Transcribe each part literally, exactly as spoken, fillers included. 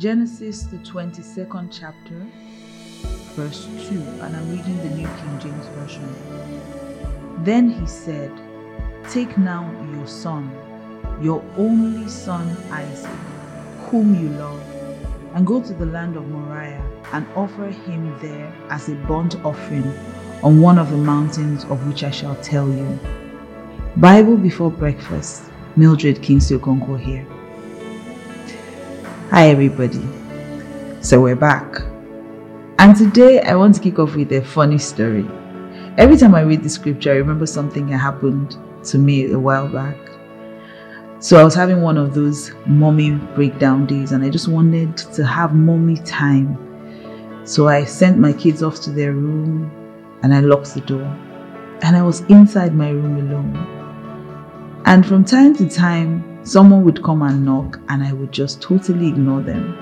Genesis, the twenty-second chapter, verse two, and I'm reading the New King James Version. Then he said, "Take now your son, your only son Isaac, whom you love, and go to the land of Moriah and offer him there as a burnt offering on one of the mountains of which I shall tell you." Bible Before Breakfast, Mildred Kingsley-Okonkwo here. Hi everybody, so we're back, and today I want to kick off with a funny story. Every time I read the scripture, I remember something that happened to me a while back. So I was having one of those mommy breakdown days, and I just wanted to have mommy time. So I sent my kids off to their room and I locked the door, and I was inside my room alone. And from time to time, someone would come and knock, and I would just totally ignore them.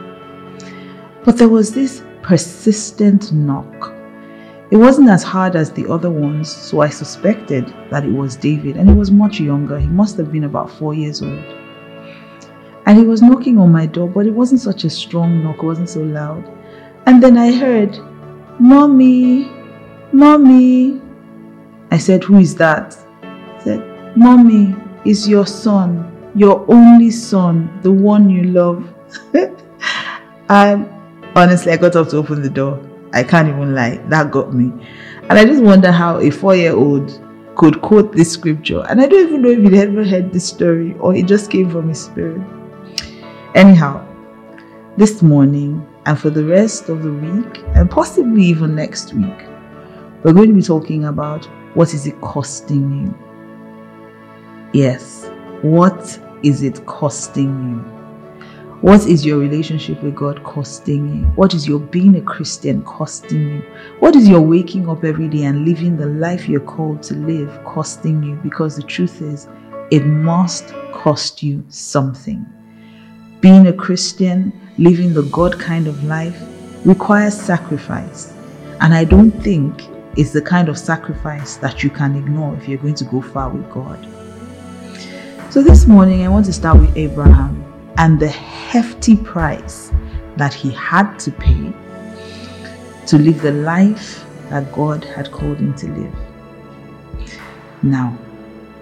But there was this persistent knock. It wasn't as hard as the other ones, so I suspected that it was David, and he was much younger. He must have been about four years old. And he was knocking on my door, but it wasn't such a strong knock, it wasn't so loud. And then I heard, "Mommy, Mommy." I said, "Who is that?" He said, "Mommy, it's your son, your only son, the one you love." And honestly, I got up to open the door. I can't even lie, that got me. And I just wonder how a four-year-old could quote this scripture. And I don't even know if he'd ever heard this story or it just came from his spirit. Anyhow, this morning and for the rest of the week, and possibly even next week, we're going to be talking about what is it costing you. Yes, what is it costing you? What is your relationship with God costing you? What is your being a Christian costing you? What is your waking up every day and living the life you're called to live costing you? Because the truth is, it must cost you something. Being a Christian, living the God kind of life, requires sacrifice. And I don't think it's the kind of sacrifice that you can ignore if you're going to go far with God. So this morning, I want to start with Abraham and the hefty price that he had to pay to live the life that God had called him to live. Now,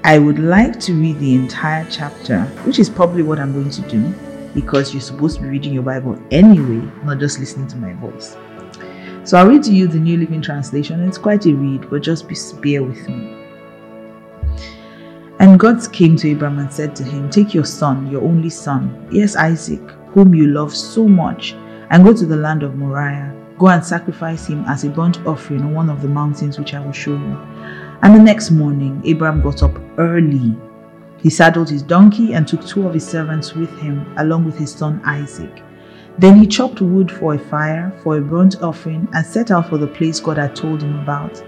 I would like to read the entire chapter, which is probably what I'm going to do, because you're supposed to be reading your Bible anyway, not just listening to my voice. So I'll read to you the New Living Translation. It's quite a read, but just be, bear with me. "And God came to Abram and said to him, 'Take your son, your only son, yes, Isaac, whom you love so much, and go to the land of Moriah. Go and sacrifice him as a burnt offering on one of the mountains which I will show you.' And the next morning, Abram got up early. He saddled his donkey and took two of his servants with him, along with his son Isaac. Then he chopped wood for a fire, for a burnt offering, and set out for the place God had told him about.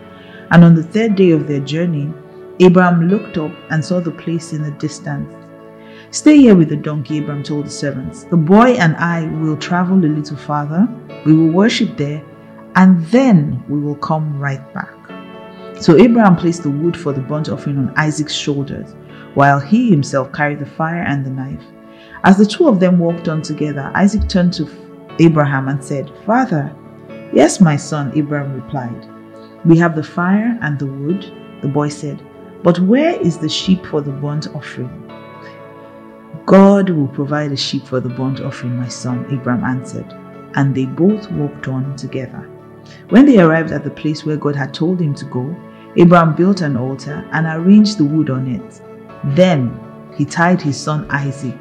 And on the third day of their journey, Abram looked up and saw the place in the distance. 'Stay here with the donkey,' Abram told the servants. 'The boy and I will travel a little farther. We will worship there, and then we will come right back.' So Abram placed the wood for the burnt offering on Isaac's shoulders, while he himself carried the fire and the knife. As the two of them walked on together, Isaac turned to Abraham and said, 'Father.' 'Yes, my son,' Abram replied. 'We have the fire and the wood,' the boy said, 'but where is the sheep for the burnt offering?' 'God will provide a sheep for the burnt offering, my son,' Abram answered. And they both walked on together. When they arrived at the place where God had told him to go, Abram built an altar and arranged the wood on it. Then he tied his son Isaac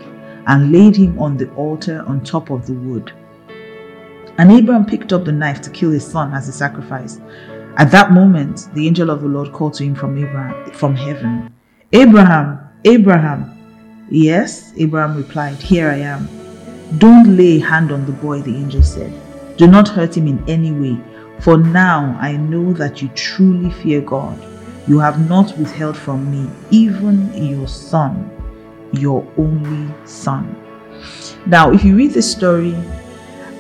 and laid him on the altar on top of the wood. And Abram picked up the knife to kill his son as a sacrifice. At that moment, the angel of the Lord called to him from Abraham, from heaven, 'Abraham, Abraham.' 'Yes,' Abraham replied, 'Here I am.' 'Don't lay a hand on the boy,' the angel said. 'Do not hurt him in any way, for now I know that you truly fear God. You have not withheld from me even your son, your only son.'" Now, if you read this story,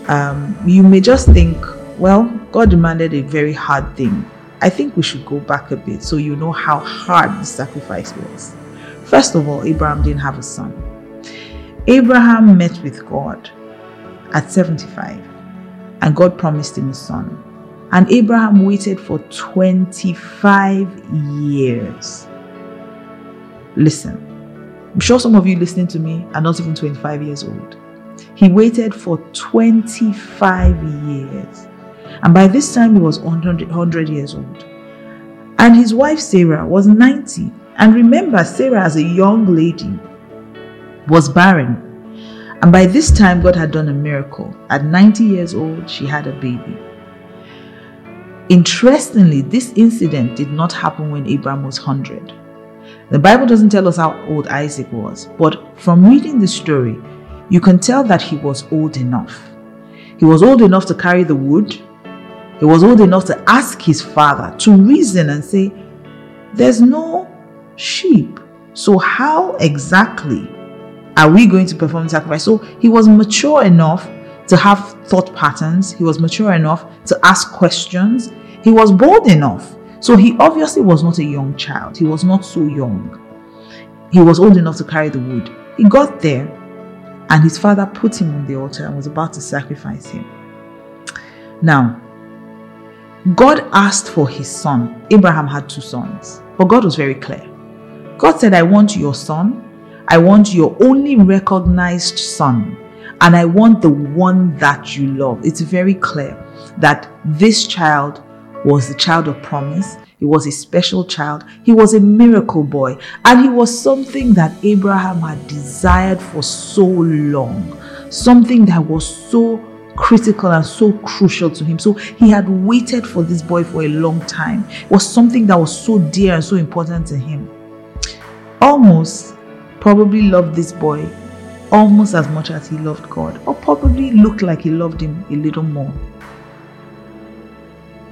um, you may just think, well, God demanded a very hard thing. I think we should go back a bit so you know how hard the sacrifice was. First of all, Abraham didn't have a son. Abraham met with God at seventy-five, and God promised him his son. And Abraham waited for twenty-five years. Listen, I'm sure some of you listening to me are not even twenty-five years old. He waited for twenty-five years. And by this time, he was one hundred years old. And his wife, Sarah, was ninety. And remember, Sarah, as a young lady, was barren. And by this time, God had done a miracle. At ninety years old, she had a baby. Interestingly, this incident did not happen when Abraham was one hundred. The Bible doesn't tell us how old Isaac was, but from reading the story, you can tell that he was old enough. He was old enough to carry the wood. He was old enough to ask his father, to reason and say, there's no sheep, so how exactly are we going to perform the sacrifice? So he was mature enough to have thought patterns. He was mature enough to ask questions. He was bold enough. So he obviously was not a young child. He was not so young. He was old enough to carry the wood. He got there, and his father put him on the altar and was about to sacrifice him. Now, God asked for his son. Abraham had two sons, but God was very clear. God said, I want your son. I want your only recognized son. And I want the one that you love. It's very clear that this child was the child of promise. He was a special child. He was a miracle boy. And he was something that Abraham had desired for so long. Something that was so critical and so crucial to him. So he had waited for this boy for a long time. It was something that was so dear and so important to him. Almost probably loved this boy almost as much as he loved God, or probably looked like he loved him a little more.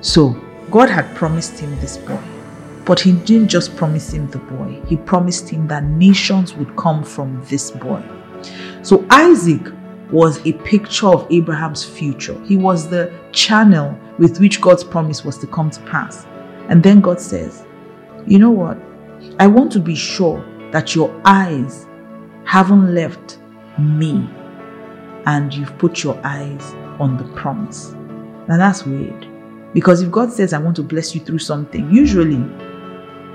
So God had promised him this boy, but he didn't just promise him the boy. He promised him that nations would come from this boy. So Isaac was a picture of Abraham's future. He was the channel with which God's promise was to come to pass. And then God says, you know what? I want to be sure that your eyes haven't left me and you've put your eyes on the promise. Now that's weird. Because if God says, I want to bless you through something, usually,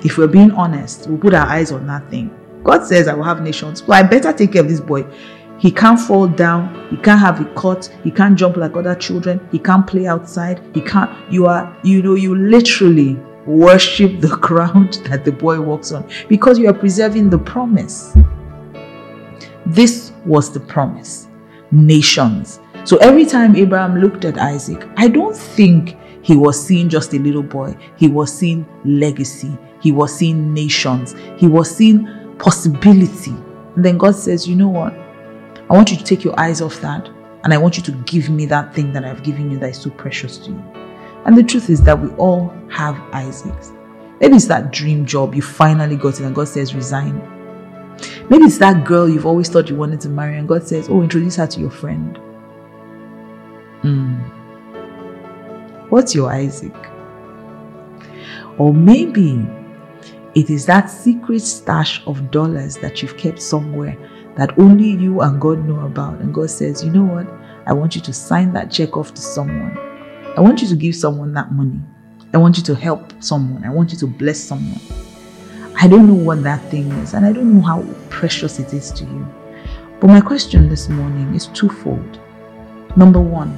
if we're being honest, we'll put our eyes on that thing. God says, I will have nations. Well, I better take care of this boy. He can't fall down. He can't have a cut. He can't jump like other children. He can't play outside. He can't, you are, you know, you literally worship the ground that the boy walks on because you are preserving the promise. This was the promise. Nations. So every time Abraham looked at Isaac, I don't think he was seeing just a little boy. He was seeing legacy. He was seeing nations. He was seeing possibility. And then God says, you know what? I want you to take your eyes off that, and I want you to give me that thing that I've given you that is so precious to you. And the truth is that we all have Isaacs. Maybe it's that dream job you finally got it and God says, resign. Maybe it's that girl you've always thought you wanted to marry and God says, oh, introduce her to your friend. Mm. What's your Isaac? Or maybe it is that secret stash of dollars that you've kept somewhere that only you and God know about. And God says, you know what? I want you to sign that check off to someone. I want you to give someone that money. I want you to help someone. I want you to bless someone. I don't know what that thing is, and I don't know how precious it is to you. But my question this morning is twofold. Number one,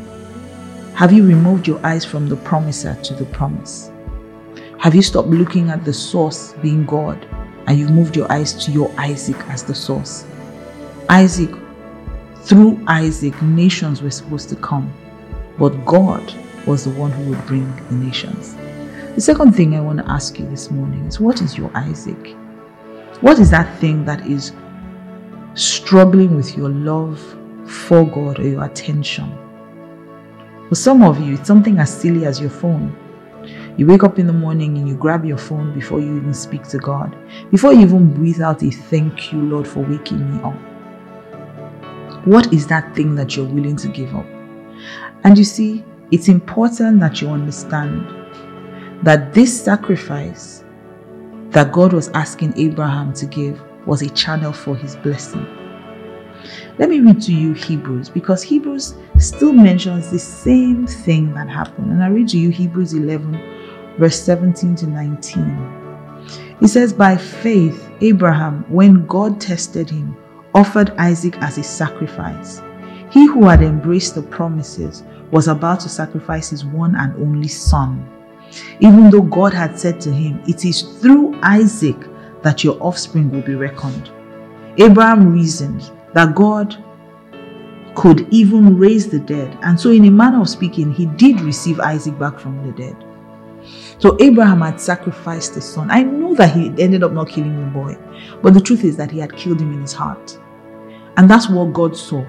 have you removed your eyes from the promiser to the promise? Have you stopped looking at the source being God and you've moved your eyes to your Isaac as the source? Isaac, through Isaac, nations were supposed to come, but God was the one who would bring the nations. The second thing I want to ask you this morning is, what is your Isaac? What is that thing that is struggling with your love for God or your attention? For some of you, it's something as silly as your phone. You wake up in the morning and you grab your phone before you even speak to God, before you even breathe out a thank you, Lord, for waking me up. What is that thing that you're willing to give up? And you see, it's important that you understand that this sacrifice that God was asking Abraham to give was a channel for his blessing. Let me read to you Hebrews, because Hebrews still mentions the same thing that happened. And I read to you Hebrews eleven, verse seventeen to nineteen. It says, by faith, Abraham, when God tested him, offered Isaac as a sacrifice. He who had embraced the promises was about to sacrifice his one and only son, even though God had said to him, it is through Isaac that your offspring will be reckoned. Abraham reasoned that God could even raise the dead, and so in a manner of speaking, he did receive Isaac back from the dead. So Abraham had sacrificed his son. I know that he ended up not killing the boy, but the truth is that he had killed him in his heart. And that's what God saw.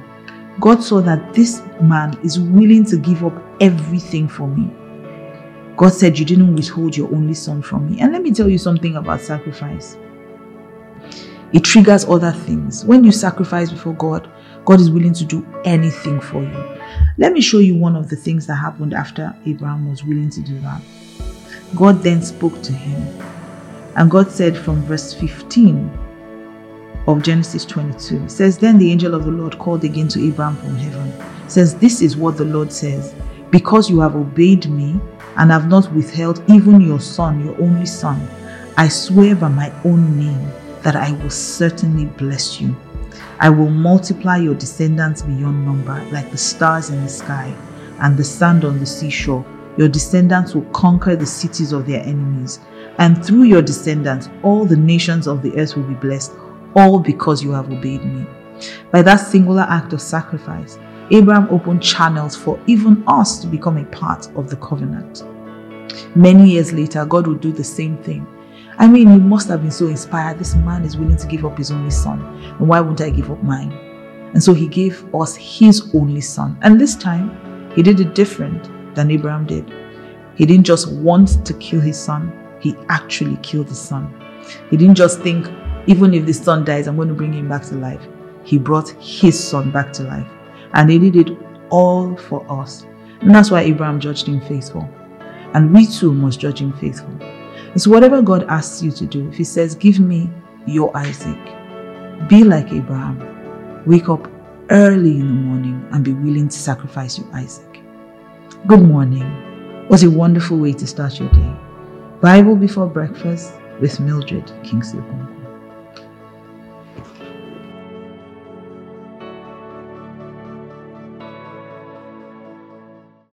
God saw that this man is willing to give up everything for me. God said, you didn't withhold your only son from me. And let me tell you something about sacrifice. It triggers other things. When you sacrifice before God, God is willing to do anything for you. Let me show you one of the things that happened after Abraham was willing to do that. God then spoke to him. And God said from verse fifteen of Genesis twenty-two, it says, then the angel of the Lord called again to Abraham from heaven. It says, this is what the Lord says, because you have obeyed me and have not withheld even your son, your only son, I swear by my own name that I will certainly bless you. I will multiply your descendants beyond number, like the stars in the sky and the sand on the seashore. Your descendants will conquer the cities of their enemies, and through your descendants, all the nations of the earth will be blessed, all because you have obeyed me. By that singular act of sacrifice, Abraham opened channels for even us to become a part of the covenant. Many years later, God would do the same thing. I mean, he must have been so inspired. This man is willing to give up his only son. And why won't I give up mine? And so he gave us his only son. And this time, he did it different than Abraham did. He didn't just want to kill his son. He actually killed his son. He didn't just think, even if the son dies, I'm going to bring him back to life. He brought his son back to life. And he did it all for us. And that's why Abraham judged him faithful. And we too must judge him faithful. It's whatever God asks you to do. If he says, give me your Isaac, be like Abraham. Wake up early in the morning and be willing to sacrifice your Isaac. Good morning. What a wonderful way to start your day. Bible Before Breakfast with Mildred Kingsley-Okonkwo.